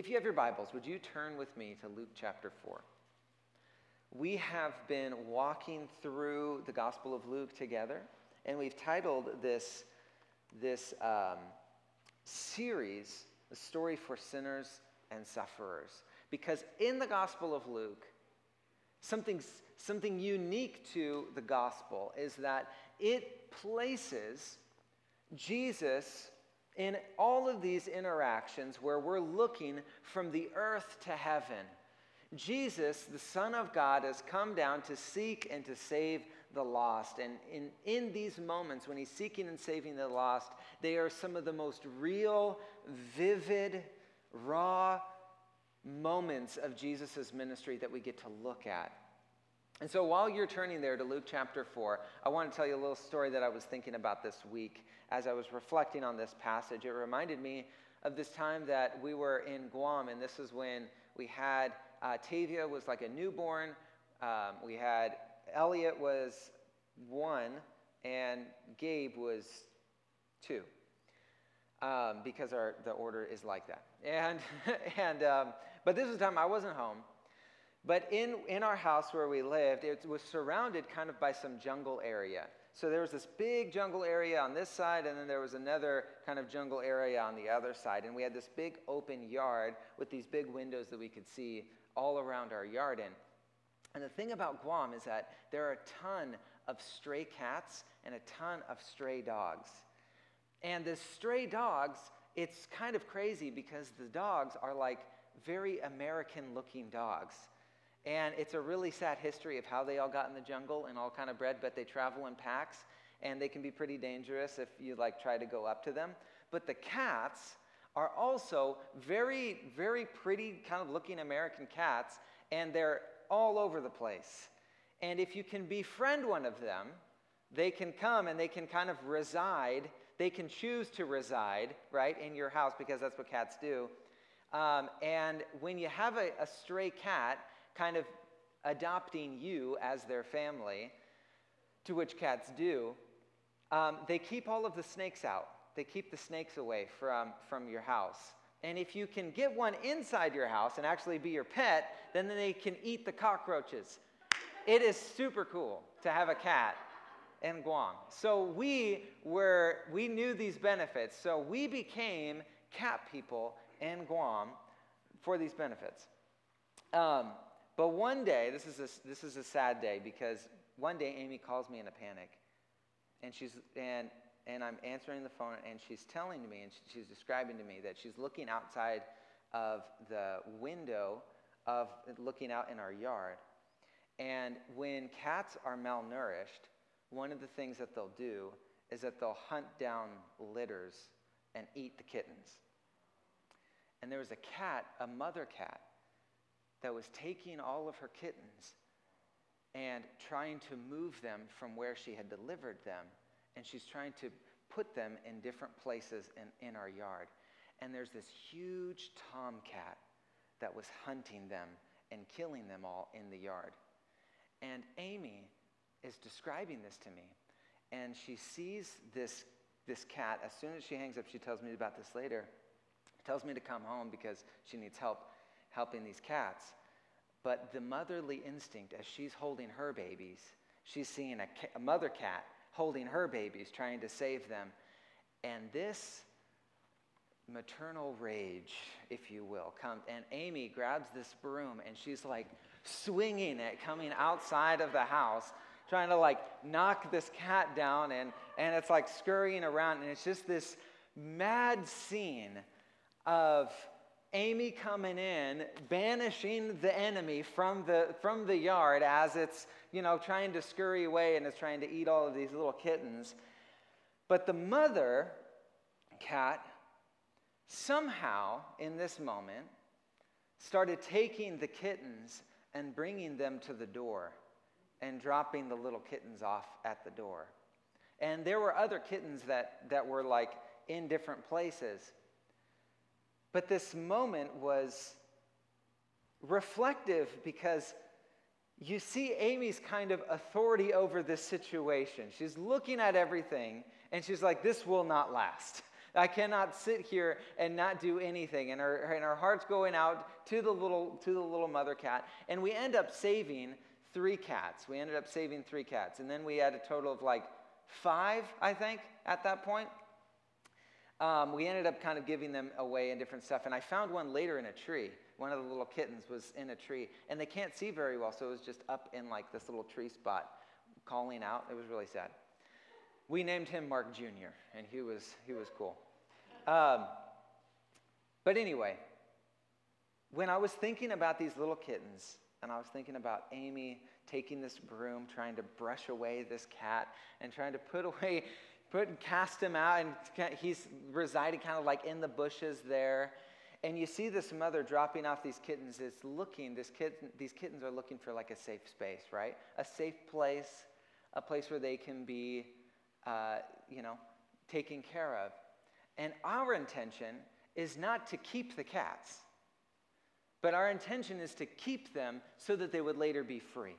If you have your Bibles, would you turn with me to Luke chapter 4? We have been walking through the Gospel of Luke together, and we've titled this series, The Story for Sinners and Sufferers, because in the Gospel of Luke, something unique to the Gospel is that it places Jesus in all of these interactions where we're looking from the earth to heaven. Jesus, the Son of God, has come down to seek and to save the lost. And in these moments when he's seeking and saving the lost, they are some of the most real, vivid, raw moments of Jesus' ministry that we get to look at. And so while you're turning there to Luke chapter 4, I want to tell you a little story that I was thinking about this week. As I was reflecting on this passage, it reminded me of this time that we were in Guam, and this is when we had Tavia was like a newborn. We had Elliot was 1, and Gabe was 2, because the order is like that. But this was the time I wasn't home. But in our house where we lived, it was surrounded kind of by some jungle area. So there was this big jungle area on this side, and then there was another kind of jungle area on the other side. And we had this big open yard with these big windows that we could see all around our yard in. And the thing about Guam is that there are a ton of stray cats and a ton of stray dogs. And the stray dogs, it's kind of crazy because the dogs are like very American-looking dogs. And it's a really sad history of how they all got in the jungle and all kind of bred, but they travel in packs, and they can be pretty dangerous if you like try to go up to them. But the cats are also very, very pretty kind of looking American cats, and they're all over the place. And if you can befriend one of them, they can come and they can kind of reside. They can choose to reside, right, in your house because that's what cats do. And when you have a stray cat kind of adopting you as their family, to which cats do, they keep all of the snakes out. They keep the snakes away from your house. And if you can get one inside your house and actually be your pet, then they can eat the cockroaches. It is super cool to have a cat in Guam. So we knew these benefits, so we became cat people in Guam for these benefits. But one day, this is a sad day, because one day Amy calls me in a panic, and she's I'm answering the phone, and she's telling me, and she's describing to me that she's looking outside of the window of looking out in our yard, and when cats are malnourished, one of the things that they'll do is that they'll hunt down litters and eat the kittens. And there was a mother cat, that was taking all of her kittens and trying to move them from where she had delivered them. And she's trying to put them in different places in our yard. And there's this huge tomcat that was hunting them and killing them all in the yard. And Amy is describing this to me. And she sees this cat. As soon as she hangs up, she tells me about this later. Tells me to come home because she needs help helping these cats. But the motherly instinct, as she's holding her babies, she's seeing a mother cat holding her babies, trying to save them. And this maternal rage, if you will, comes. And Amy grabs this broom, and she's like swinging it, coming outside of the house, trying to like knock this cat down, and it's like scurrying around. And it's just this mad scene of Amy coming in, banishing the enemy from the yard as it's, trying to scurry away and is trying to eat all of these little kittens. But the mother cat somehow, in this moment, started taking the kittens and bringing them to the door and dropping the little kittens off at the door. And there were other kittens that were like in different places. But this moment was reflective because you see Amy's kind of authority over this situation. She's looking at everything, and she's like, this will not last. I cannot sit here and not do anything. And our heart's going out to the little mother cat. And we end up saving three cats. We ended up saving three cats. And then we had a total of like five, I think, at that point. We ended up kind of giving them away and different stuff. And I found one later in a tree. One of the little kittens was in a tree. And they can't see very well, so it was just up in like this little tree spot calling out. It was really sad. We named him Mark Jr., and he was cool. But anyway, when I was thinking about these little kittens, and I was thinking about Amy taking this broom, trying to brush away this cat, and trying to cast him out, and he's residing kind of like in the bushes there. And you see this mother dropping off these kittens. These kittens are looking for like a safe space, right? A safe place, a place where they can be taken care of. And our intention is not to keep the cats, but our intention is to keep them so that they would later be free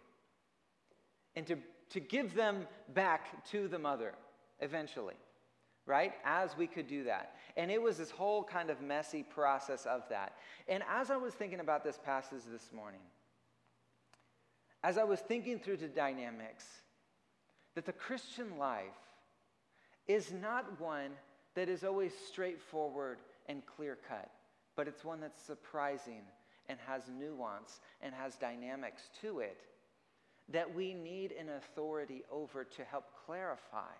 and to give them back to the mother eventually, right? As we could do that. And it was this whole kind of messy process of that. And as I was thinking about this passage this morning, as I was thinking through the dynamics, that the Christian life is not one that is always straightforward and clear-cut, but it's one that's surprising and has nuance and has dynamics to it that we need an authority over to help clarify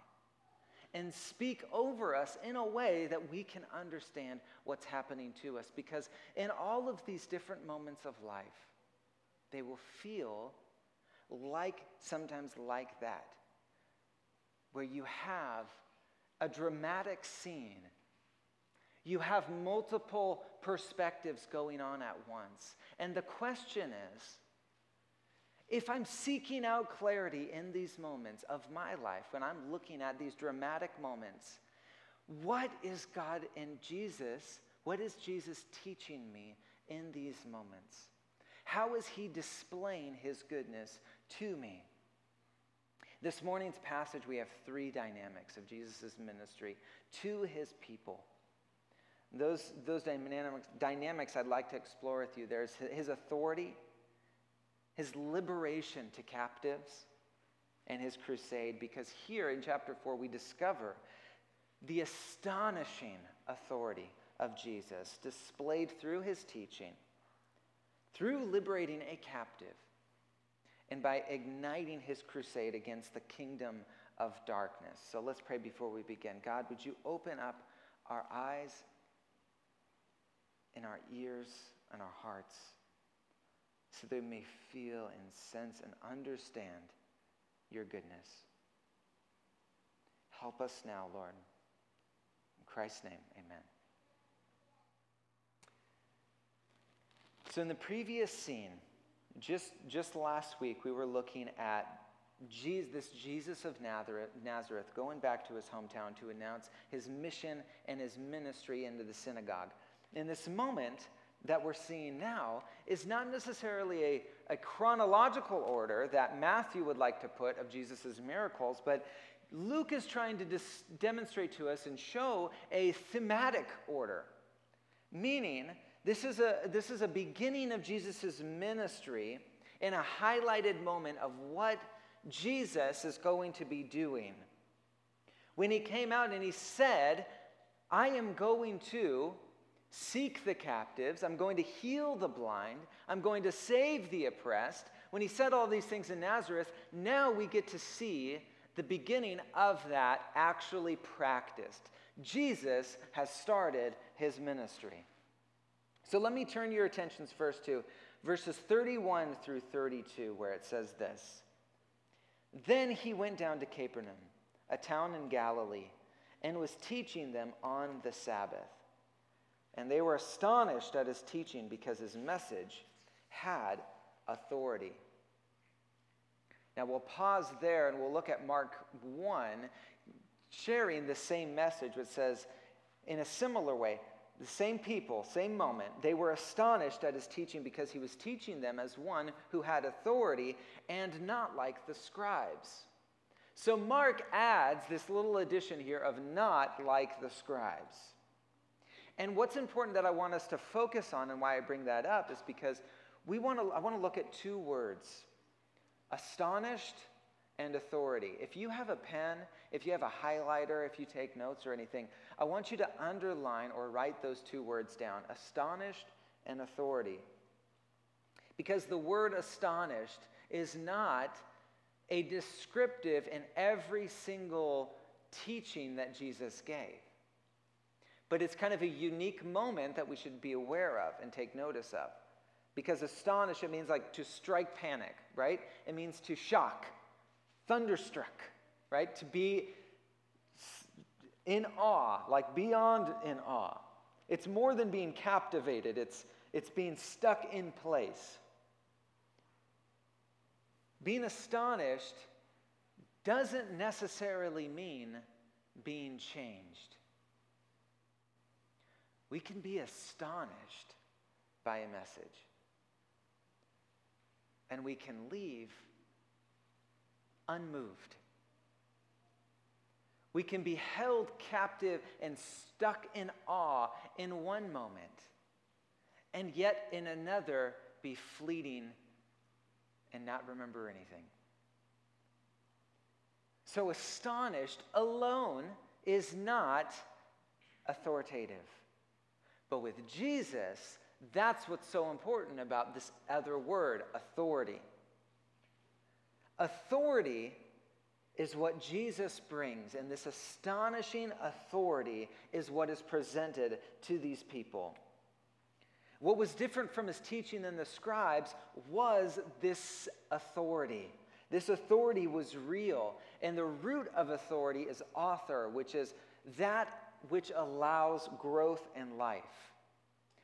and speak over us in a way that we can understand what's happening to us. Because in all of these different moments of life, they will feel like that, where you have a dramatic scene. You have multiple perspectives going on at once. And the question is, if I'm seeking out clarity in these moments of my life, when I'm looking at these dramatic moments, what is God and Jesus, what is Jesus teaching me in these moments? How is he displaying his goodness to me? This morning's passage, we have three dynamics of Jesus' ministry to his people. Those dynamics I'd like to explore with you. There's his authority, his liberation to captives, and his crusade. Because here in chapter 4, we discover the astonishing authority of Jesus displayed through his teaching, through liberating a captive, and by igniting his crusade against the kingdom of darkness. So let's pray before we begin. God, would you open up our eyes and our ears and our hearts so that we may feel and sense and understand your goodness. Help us now, Lord. In Christ's name, amen. So in the previous scene, Just last week, we were looking at this Jesus of Nazareth going back to his hometown to announce his mission and his ministry into the synagogue. And this moment that we're seeing now is not necessarily a chronological order that Matthew would like to put of Jesus' miracles, but Luke is trying to demonstrate to us and show a thematic order, meaning this is a beginning of Jesus' ministry in a highlighted moment of what Jesus is going to be doing. When he came out and he said, I am going to seek the captives, I'm going to heal the blind, I'm going to save the oppressed. When he said all these things in Nazareth, now we get to see the beginning of that actually practiced. Jesus has started his ministry. So let me turn your attentions first to verses 31 through 32, where it says this. Then he went down to Capernaum, a town in Galilee, and was teaching them on the Sabbath. And they were astonished at his teaching because his message had authority. Now we'll pause there and we'll look at Mark 1, sharing the same message, which says, in a similar way, the same people, same moment, they were astonished at his teaching because he was teaching them as one who had authority and not like the scribes. So Mark adds this little addition here of not like the scribes. And what's important that I want us to focus on and why I bring that up is because I want to look at two words, astonished and authority. If you have a pen, if you have a highlighter, if you take notes or anything, I want you to underline or write those two words down, astonished and authority. Because the word astonished is not a descriptive in every single teaching that Jesus gave. But it's kind of a unique moment that we should be aware of and take notice of. Because astonish, it means like to strike panic, right? It means to shock, thunderstruck, right? To be in awe, like beyond in awe. It's more than being captivated. It's being stuck in place. Being astonished doesn't necessarily mean being changed. We can be astonished by a message. And we can leave unmoved. We can be held captive and stuck in awe in one moment, and yet in another be fleeting and not remember anything. So astonished alone is not authoritative. But with Jesus, that's what's so important about this other word, authority. Authority is what Jesus brings, and this astonishing authority is what is presented to these people. What was different from his teaching than the scribes was this authority. This authority was real. And the root of authority is author, which is that which allows growth and life,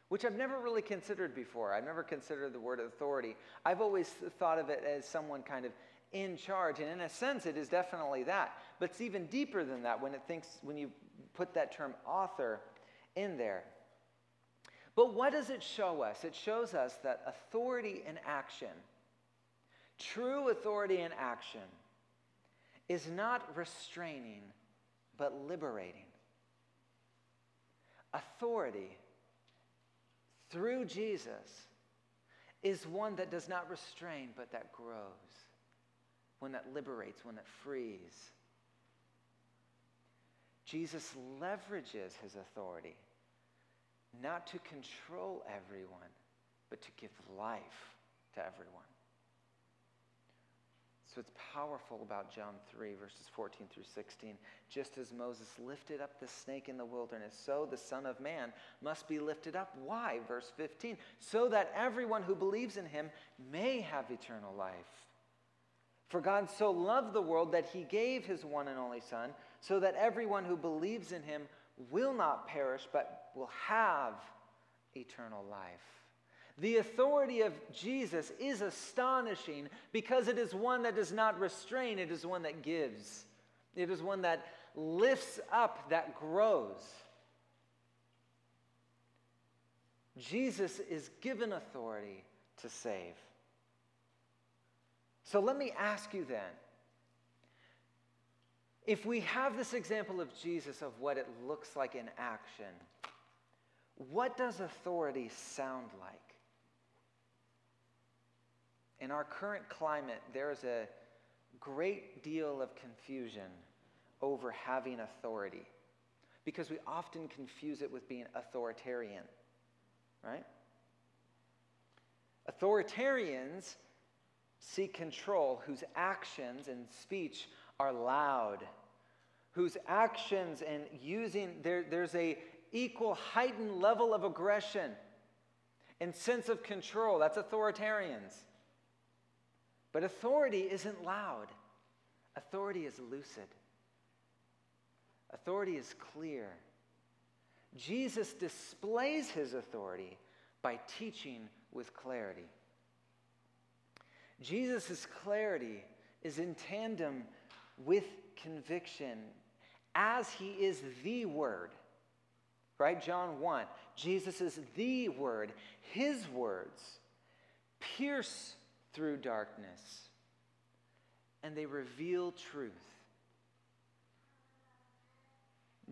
which I've never really considered before. I've never considered the word authority. I've always thought of it as someone kind of in charge. And in a sense, it is definitely that. But it's even deeper than that when you put that term author in there. But what does it show us? It shows us that authority in action, true authority in action, is not restraining, but liberating. Authority through Jesus is one that does not restrain, but that grows, one that liberates, one that frees. Jesus leverages his authority, not to control everyone, but to give life to everyone. So it's powerful about John 3, verses 14 through 16. Just as Moses lifted up the snake in the wilderness, so the Son of Man must be lifted up. Why? Verse 15. So that everyone who believes in him may have eternal life. For God so loved the world that he gave his one and only Son, so that everyone who believes in him will not perish, but will have eternal life. The authority of Jesus is astonishing because it is one that does not restrain. It is one that gives. It is one that lifts up, that grows. Jesus is given authority to save. So let me ask you then, if we have this example of Jesus of what it looks like in action, what does authority sound like? In our current climate, there is a great deal of confusion over having authority because we often confuse it with being authoritarian, right? Authoritarians seek control whose actions and speech are loud, whose actions and using, there's a equal heightened level of aggression and sense of control. That's authoritarians. But authority isn't loud. Authority is lucid. Authority is clear. Jesus displays his authority by teaching with clarity. Jesus' clarity is in tandem with conviction as he is the Word. Right? John 1. Jesus is the Word. His words pierce through darkness, and they reveal truth.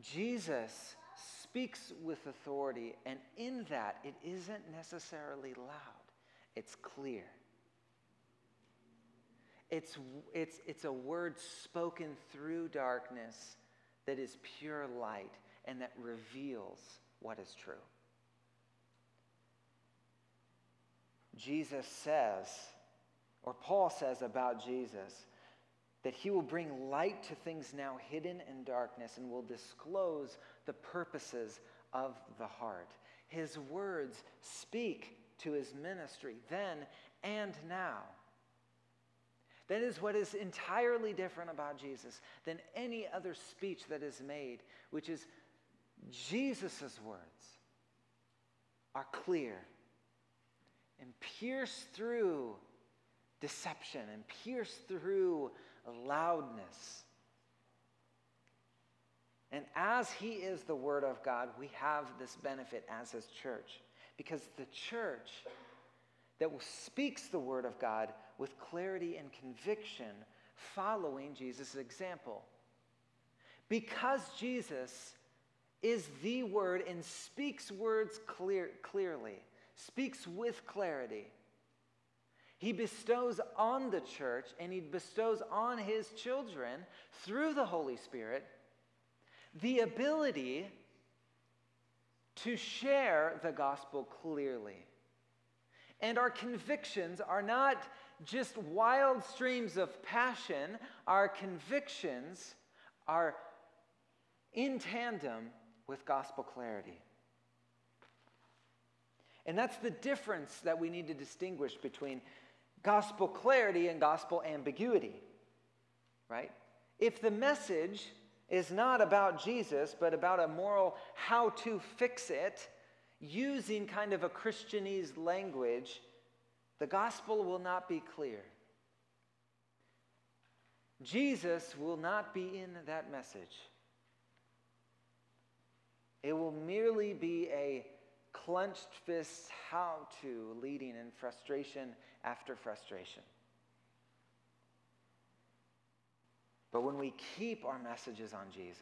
Jesus speaks with authority, and in that, it isn't necessarily loud. It's clear. It's a word spoken through darkness that is pure light and that reveals what is true. Jesus says, or Paul says about Jesus, that he will bring light to things now hidden in darkness and will disclose the purposes of the heart. His words speak to his ministry then and now. That is what is entirely different about Jesus than any other speech that is made, which is Jesus' words are clear and pierce through deception and pierce through loudness. And as he is the Word of God, we have this benefit as his church, because the church that speaks the Word of God with clarity and conviction following Jesus' example. Because Jesus is the Word and speaks words clearly, speaks with clarity, he bestows on the church and he bestows on his children through the Holy Spirit the ability to share the gospel clearly. And our convictions are not just wild streams of passion. Our convictions are in tandem with gospel clarity. And that's the difference that we need to distinguish between gospel clarity and gospel ambiguity, right? If the message is not about Jesus, but about a moral how to fix it, using kind of a Christianese language, the gospel will not be clear. Jesus will not be in that message. It will merely be a clenched fists how to, leading in frustration after frustration. But when we keep our messages on Jesus,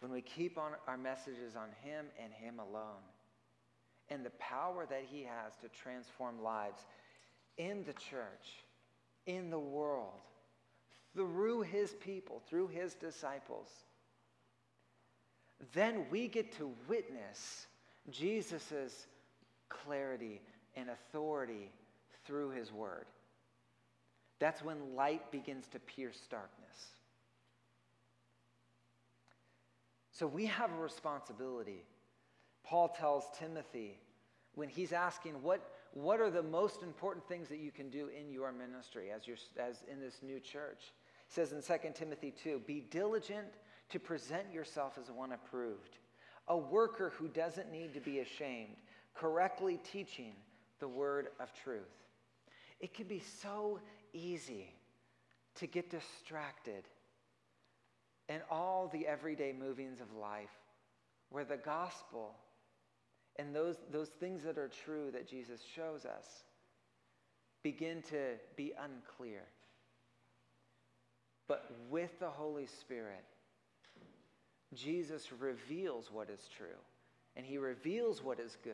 when we keep on our messages on him and him alone, and the power that he has to transform lives in the church, in the world, through his people, through his disciples, then we get to witness Jesus' clarity and authority through his word. That's when light begins to pierce darkness. So we have a responsibility. Paul tells Timothy, when he's asking, what are the most important things that you can do in your ministry as in this new church? He says in 2 Timothy 2, be diligent to present yourself as one approved, a worker who doesn't need to be ashamed, correctly teaching the word of truth. It can be so easy to get distracted in all the everyday movings of life, where the gospel and those things that are true that Jesus shows us begin to be unclear. But with the Holy Spirit, Jesus reveals what is true, and he reveals what is good.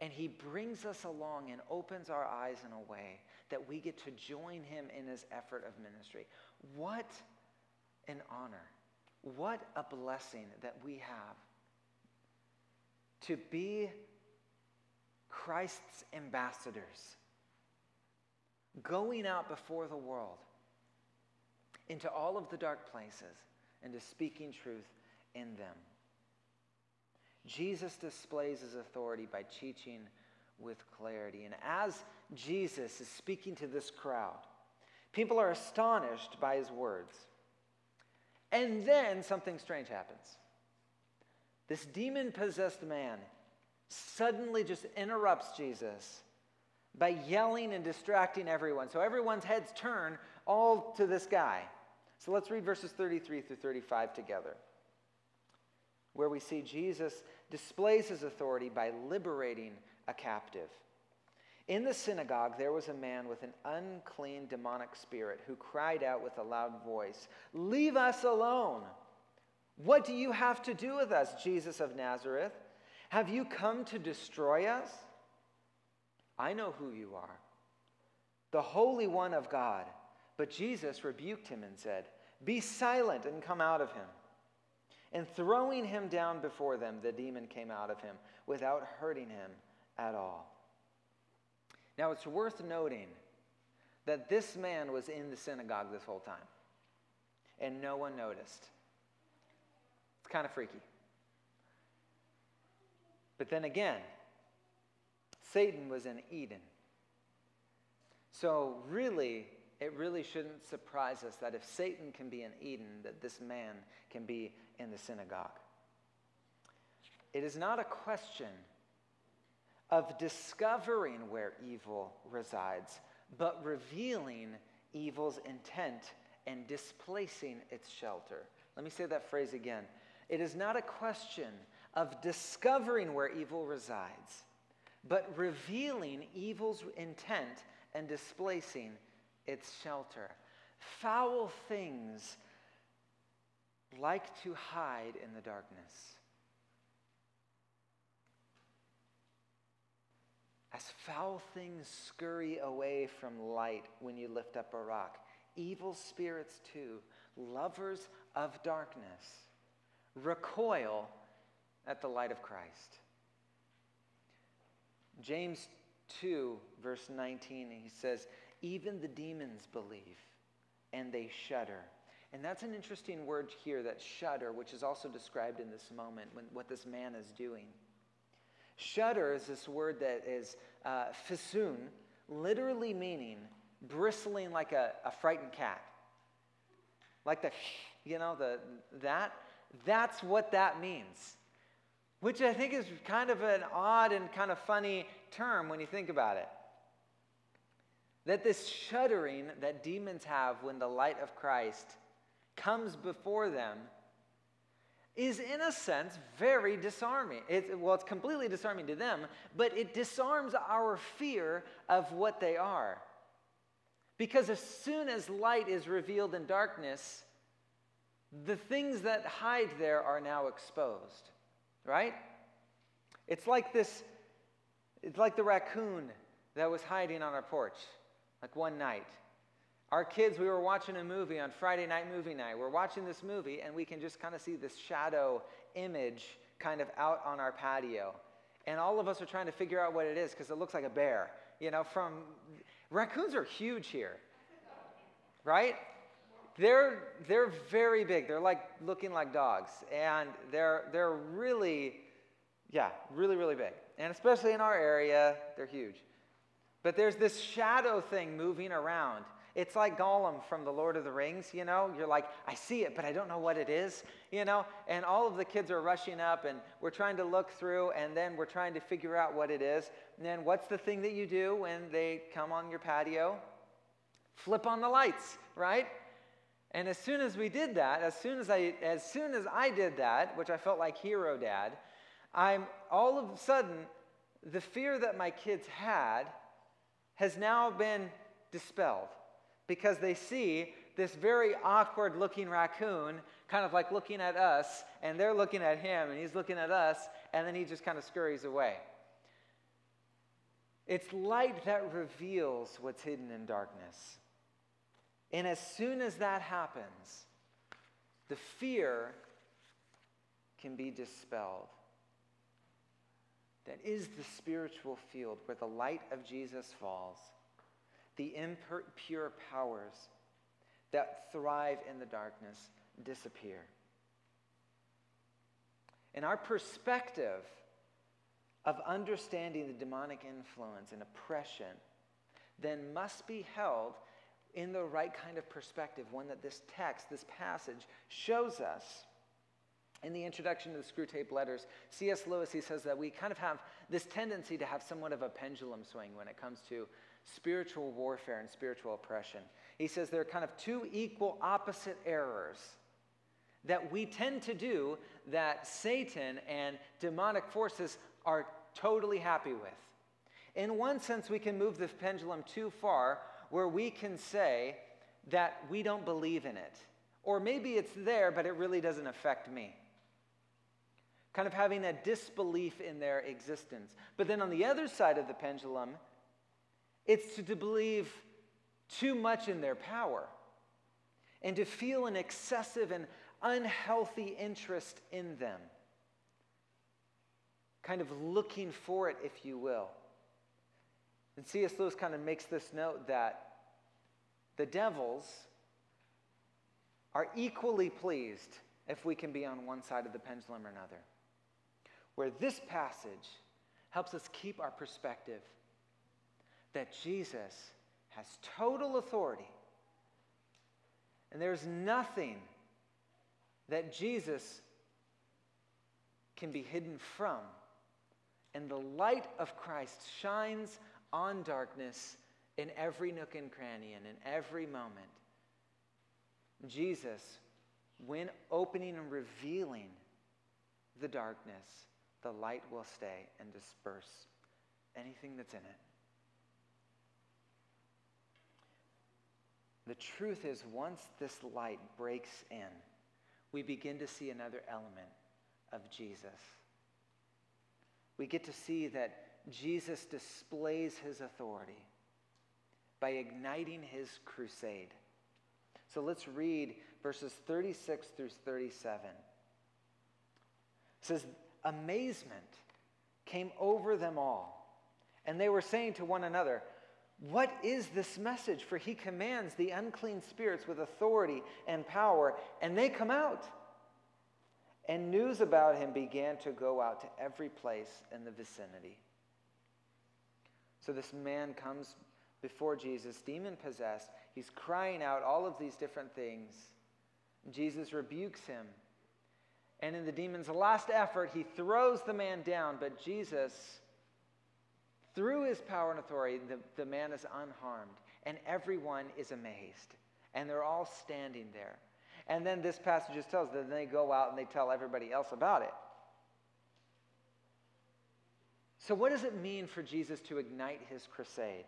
And he brings us along and opens our eyes in a way that we get to join him in his effort of ministry. What an honor. What a blessing that we have to be Christ's ambassadors, going out before the world into all of the dark places and to speaking truth in them. Jesus displays his authority by teaching with clarity. And as Jesus is speaking to this crowd, people are astonished by his words. And then something strange happens. This demon-possessed man suddenly just interrupts Jesus by yelling and distracting everyone. So everyone's heads turn all to this guy. So let's read verses 33 through 35 together, where we see Jesus displays his authority by liberating a captive. In the synagogue there was a man with an unclean demonic spirit who cried out with a loud voice, "Leave us alone! What do you have to do with us, Jesus of Nazareth? Have you come to destroy us? I know who you are, the Holy One of God." But Jesus rebuked him and said, "Be silent and come out of him." And throwing him down before them, the demon came out of him without hurting him at all. Now, it's worth noting that this man was in the synagogue this whole time, and no one noticed. It's kind of freaky. But then again, Satan was in Eden. So really, it really shouldn't surprise us that if Satan can be in Eden, that this man can be in the synagogue. It is not a question of discovering where evil resides, but revealing evil's intent and displacing its shelter. Let me say that phrase again. It is not a question of discovering where evil resides, but revealing evil's intent and displacing its shelter. Foul things like to hide in the darkness. As foul things scurry away from light when you lift up a rock, evil spirits too, lovers of darkness, recoil at the light of Christ. James 2, verse 19, he says, "Even the demons believe, and they shudder." And that's an interesting word here, that shudder, which is also described in this moment, when what this man is doing. Shudder is this word that is fasoon, literally meaning bristling like a frightened cat. Like the, you know, that's what that means. Which I think is kind of an odd and kind of funny term when you think about it. That this shuddering that demons have when the light of Christ comes before them is, in a sense, very disarming. It's completely disarming to them, but it disarms our fear of what they are. Because as soon as light is revealed in darkness, the things that hide there are now exposed, right? It's like the raccoon that was hiding on our porch, like one night. Our kids, we were watching a movie on Friday night movie night. We're watching this movie, and we can just kind of see this shadow image kind of out on our patio. And all of us are trying to figure out what it is because it looks like a bear. You know, raccoons are huge here, right? They're very big. They're like looking like dogs, and they're really, really, really big. And especially in our area, they're huge. But there's this shadow thing moving around. It's like Gollum from the Lord of the Rings, you know? You're like, I see it, but I don't know what it is, you know? And all of the kids are rushing up, and we're trying to look through, and then we're trying to figure out what it is. And then what's the thing that you do when they come on your patio? Flip on the lights, right? And as soon as we did that, as soon as I did that, which I felt like hero dad, I'm all of a sudden, the fear that my kids had has now been dispelled. Because they see this very awkward-looking raccoon kind of like looking at us, and they're looking at him, and he's looking at us, and then he just kind of scurries away. It's light that reveals what's hidden in darkness. And as soon as that happens, the fear can be dispelled. That is the spiritual field where the light of Jesus falls. The impure powers that thrive in the darkness disappear. And our perspective of understanding the demonic influence and oppression then must be held in the right kind of perspective, one that this text, this passage, shows us. In the introduction to the Screw Tape Letters, C.S. Lewis, he says that we kind of have this tendency to have somewhat of a pendulum swing when it comes to spiritual warfare and spiritual oppression. He says there are kind of two equal opposite errors that we tend to do that Satan and demonic forces are totally happy with. In one sense, we can move the pendulum too far where we can say that we don't believe in it. Or maybe it's there, but it really doesn't affect me. Kind of having a disbelief in their existence. But then on the other side of the pendulum, it's to believe too much in their power and to feel an excessive and unhealthy interest in them. Kind of looking for it, if you will. And C.S. Lewis kind of makes this note that the devils are equally pleased if we can be on one side of the pendulum or another. Where this passage helps us keep our perspective that Jesus has total authority, and there's nothing that Jesus can be hidden from, and the light of Christ shines on darkness in every nook and cranny and in every moment. Jesus, when opening and revealing the darkness, the light will stay and disperse anything that's in it. The truth is, once this light breaks in, we begin to see another element of Jesus. We get to see that Jesus displays his authority by igniting his crusade. So let's read verses 36 through 37. It says, amazement came over them all, and they were saying to one another, what is this message? For he commands the unclean spirits with authority and power, and they come out. And news about him began to go out to every place in the vicinity. So this man comes before Jesus, demon-possessed. He's crying out all of these different things. Jesus rebukes him. And in the demon's last effort, he throws the man down, but Jesus, through his power and authority, the man is unharmed, and everyone is amazed, and they're all standing there. And then this passage just tells them they go out and they tell everybody else about it. So what does it mean for Jesus to ignite his crusade?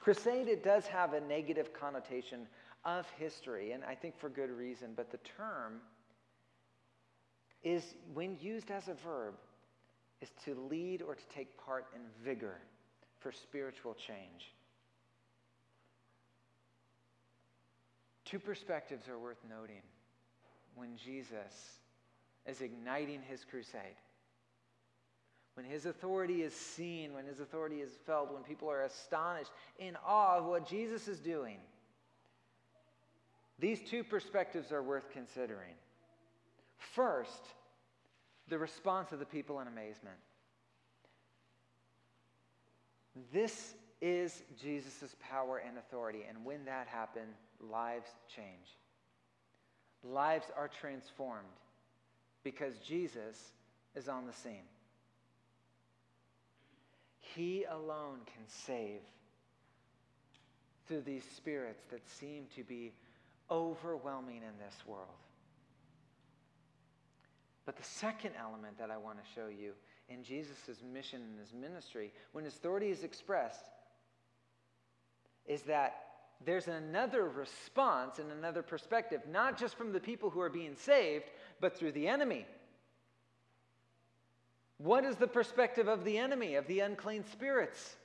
Crusade, it does have a negative connotation of history, and I think for good reason, but the term is, when used as a verb, is to lead or to take part in vigor for spiritual change. Two perspectives are worth noting when Jesus is igniting his crusade. When his authority is seen, when his authority is felt, when people are astonished, in awe of what Jesus is doing. These two perspectives are worth considering. First, the response of the people in amazement. This is Jesus' power and authority, and when that happens, lives change. Lives are transformed because Jesus is on the scene. He alone can save through these spirits that seem to be overwhelming in this world. But the second element that I want to show you in Jesus' mission and his ministry, when his authority is expressed, is that there's another response and another perspective, not just from the people who are being saved, but through the enemy. What is the perspective of the enemy, of the unclean spirits?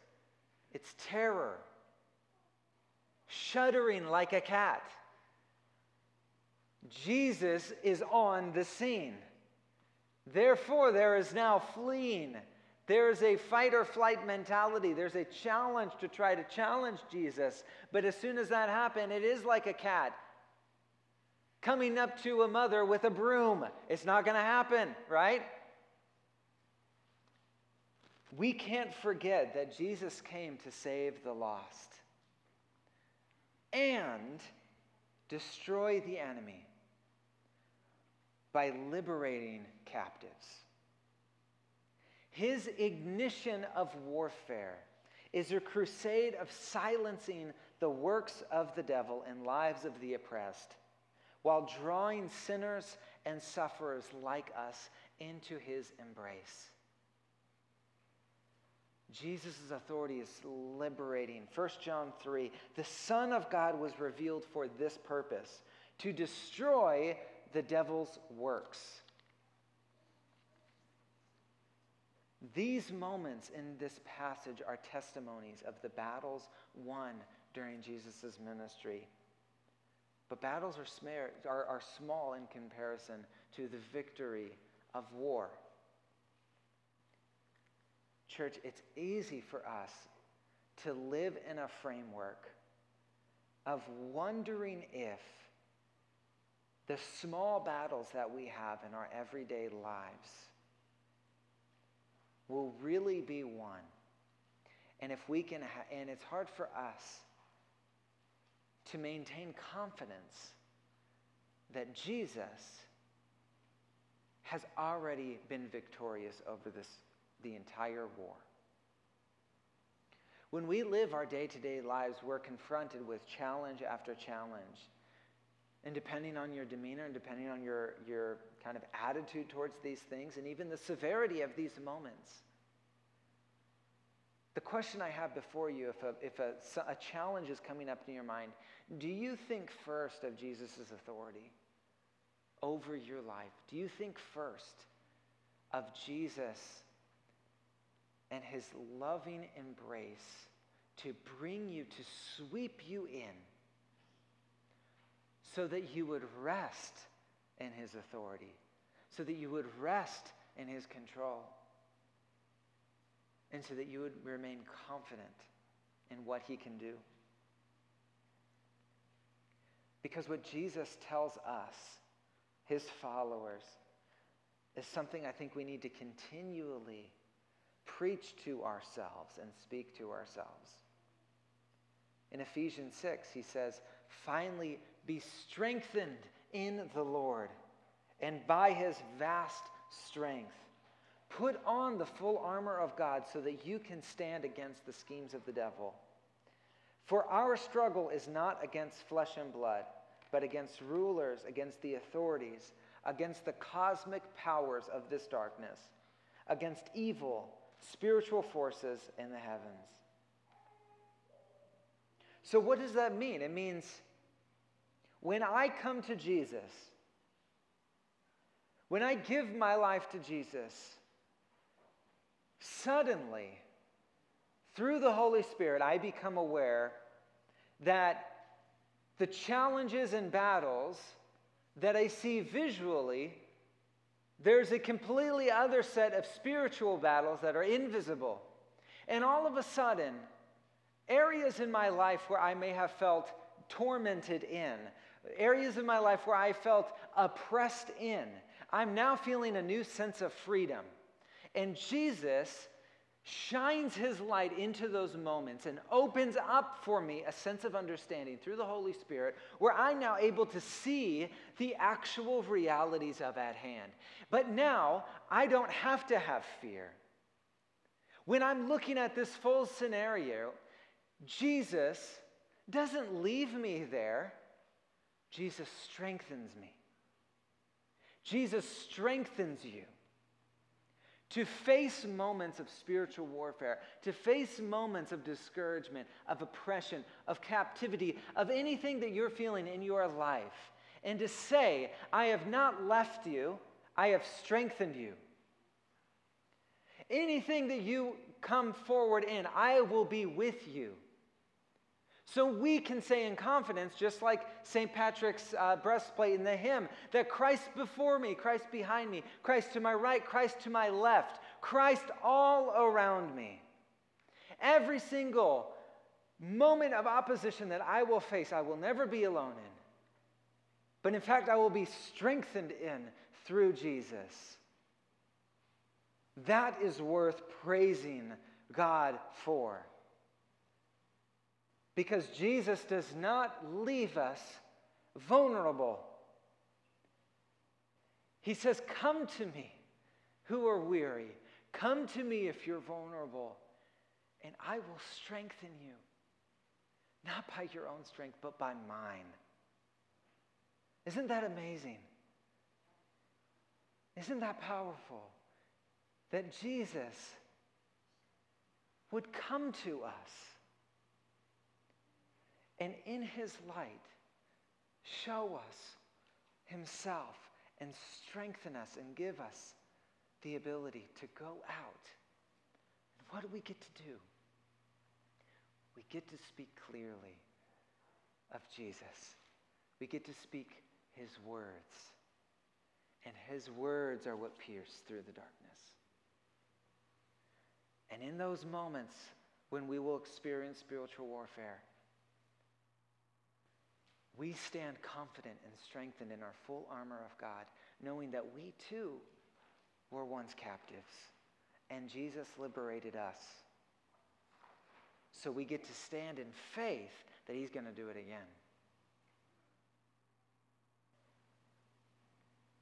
It's terror, shuddering like a cat. Jesus is on the scene. Therefore, there is now fleeing. There is a fight or flight mentality. There's a challenge to try to challenge Jesus. But as soon as that happens, it is like a cat coming up to a mother with a broom. It's not going to happen, right? We can't forget that Jesus came to save the lost and destroy the enemy by liberating captives. His ignition of warfare is a crusade of silencing the works of the devil and lives of the oppressed, while drawing sinners and sufferers like us into his embrace. Jesus' authority is liberating. 1 John 3, the Son of God was revealed for this purpose, to destroy the devil's works. These moments in this passage are testimonies of the battles won during Jesus' ministry. But battles are small in comparison to the victory of war. Church, it's easy for us to live in a framework of wondering if the small battles that we have in our everyday lives will really be won. And if we can, and it's hard for us to maintain confidence that Jesus has already been victorious over the entire war. When we live our day-to-day lives, we're confronted with challenge after challenge. And depending on your demeanor and depending on your kind of attitude towards these things and even the severity of these moments, the question I have before you, if a challenge is coming up in your mind, do you think first of Jesus' authority over your life? Do you think first of Jesus and his loving embrace to bring you, to sweep you in, so that you would rest in his authority, so that you would rest in his control, and so that you would remain confident in what he can do? Because what Jesus tells us, his followers, is something I think we need to continually preach to ourselves and speak to ourselves. In Ephesians 6, he says, "Finally, be strengthened in the Lord, and by his vast strength, put on the full armor of God so that you can stand against the schemes of the devil. For our struggle is not against flesh and blood, but against rulers, against the authorities, against the cosmic powers of this darkness, against evil, spiritual forces in the heavens." So what does that mean? It means, when I come to Jesus, when I give my life to Jesus, suddenly, through the Holy Spirit, I become aware that the challenges and battles that I see visually, there's a completely other set of spiritual battles that are invisible. And all of a sudden, areas in my life where I may have felt tormented in, areas of my life where I felt oppressed in, I'm now feeling a new sense of freedom. And Jesus shines his light into those moments and opens up for me a sense of understanding through the Holy Spirit, where I'm now able to see the actual realities of at hand. But now I don't have to have fear. When I'm looking at this full scenario, Jesus doesn't leave me there. Jesus strengthens me. Jesus strengthens you to face moments of spiritual warfare, to face moments of discouragement, of oppression, of captivity, of anything that you're feeling in your life, and to say, I have not left you, I have strengthened you. Anything that you come forward in, I will be with you. So we can say in confidence, just like St. Patrick's breastplate in the hymn, that Christ before me, Christ behind me, Christ to my right, Christ to my left, Christ all around me. Every single moment of opposition that I will face, I will never be alone in. But in fact, I will be strengthened in through Jesus. That is worth praising God for. Because Jesus does not leave us vulnerable. He says, come to me who are weary. Come to me if you're vulnerable, and I will strengthen you. Not by your own strength, but by mine. Isn't that amazing? Isn't that powerful? That Jesus would come to us and in his light show us himself and strengthen us and give us the ability to go out. And what do we get to do? We get to speak clearly of Jesus. We get to speak his words. And his words are what pierce through the darkness. And in those moments when we will experience spiritual warfare, we stand confident and strengthened in our full armor of God, knowing that we too were once captives, and Jesus liberated us. So we get to stand in faith that he's going to do it again.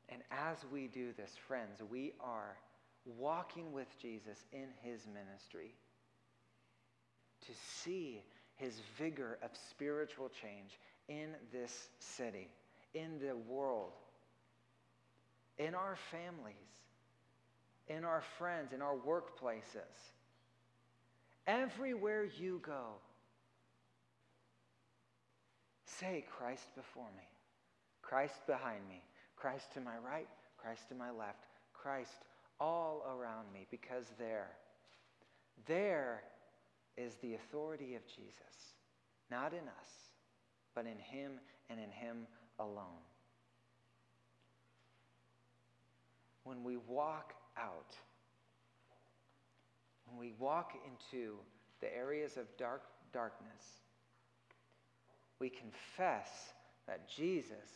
And as we do this, friends, we are walking with Jesus in his ministry to see his vigor of spiritual change in this city, in the world, in our families, in our friends, in our workplaces. Everywhere you go, say, Christ before me, Christ behind me, Christ to my right, Christ to my left, Christ all around me, because there is the authority of Jesus, not in us, but in him and in him alone. When we walk out, when we walk into the areas of darkness, we confess that Jesus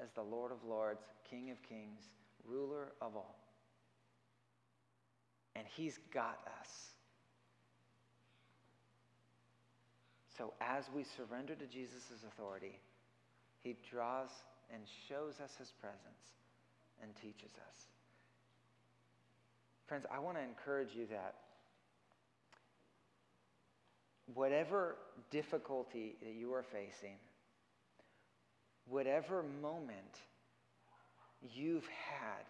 as the Lord of Lords, King of Kings, ruler of all. And he's got us. So as we surrender to Jesus' authority, he draws and shows us his presence and teaches us. Friends, I want to encourage you that whatever difficulty that you are facing, whatever moment you've had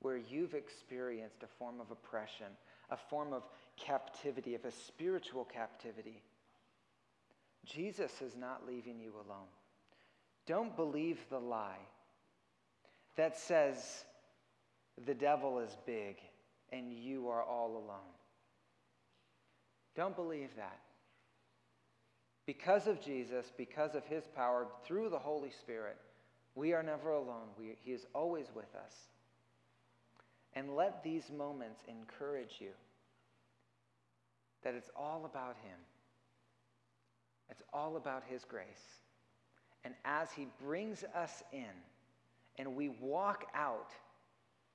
where you've experienced a form of oppression, a form of captivity, of a spiritual captivity, Jesus is not leaving you alone. Don't believe the lie that says the devil is big and you are all alone. Don't believe that. Because of Jesus, because of his power, through the Holy Spirit, we are never alone. He is always with us. And let these moments encourage you that it's all about him. It's all about his grace. And as he brings us in and we walk out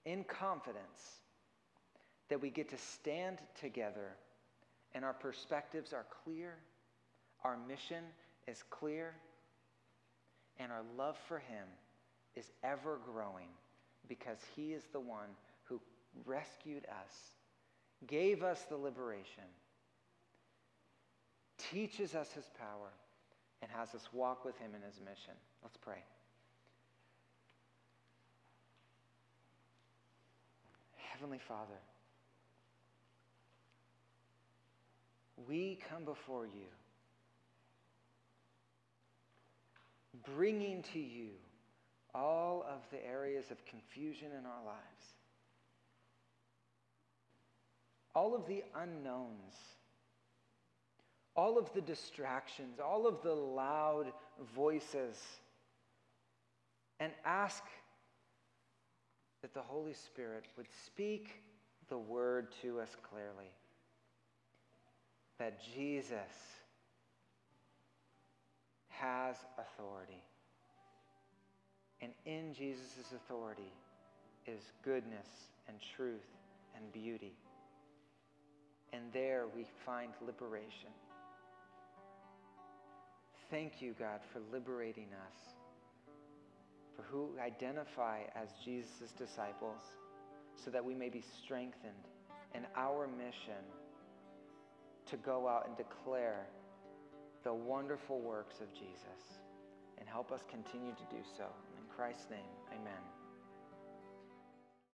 in confidence, that we get to stand together and our perspectives are clear, our mission is clear, and our love for him is ever growing, because he is the one who rescued us, gave us the liberation, teaches us his power, and has us walk with him in his mission. Let's pray. Heavenly Father, we come before you, bringing to you all of the areas of confusion in our lives, all of the unknowns, all of the distractions, all of the loud voices, and ask that the Holy Spirit would speak the word to us clearly, that Jesus has authority. And in Jesus' authority is goodness and truth and beauty. And there we find liberation. Thank you, God, for liberating us, for who identify as Jesus' disciples, so that we may be strengthened in our mission to go out and declare the wonderful works of Jesus, and help us continue to do so. In Christ's name, amen.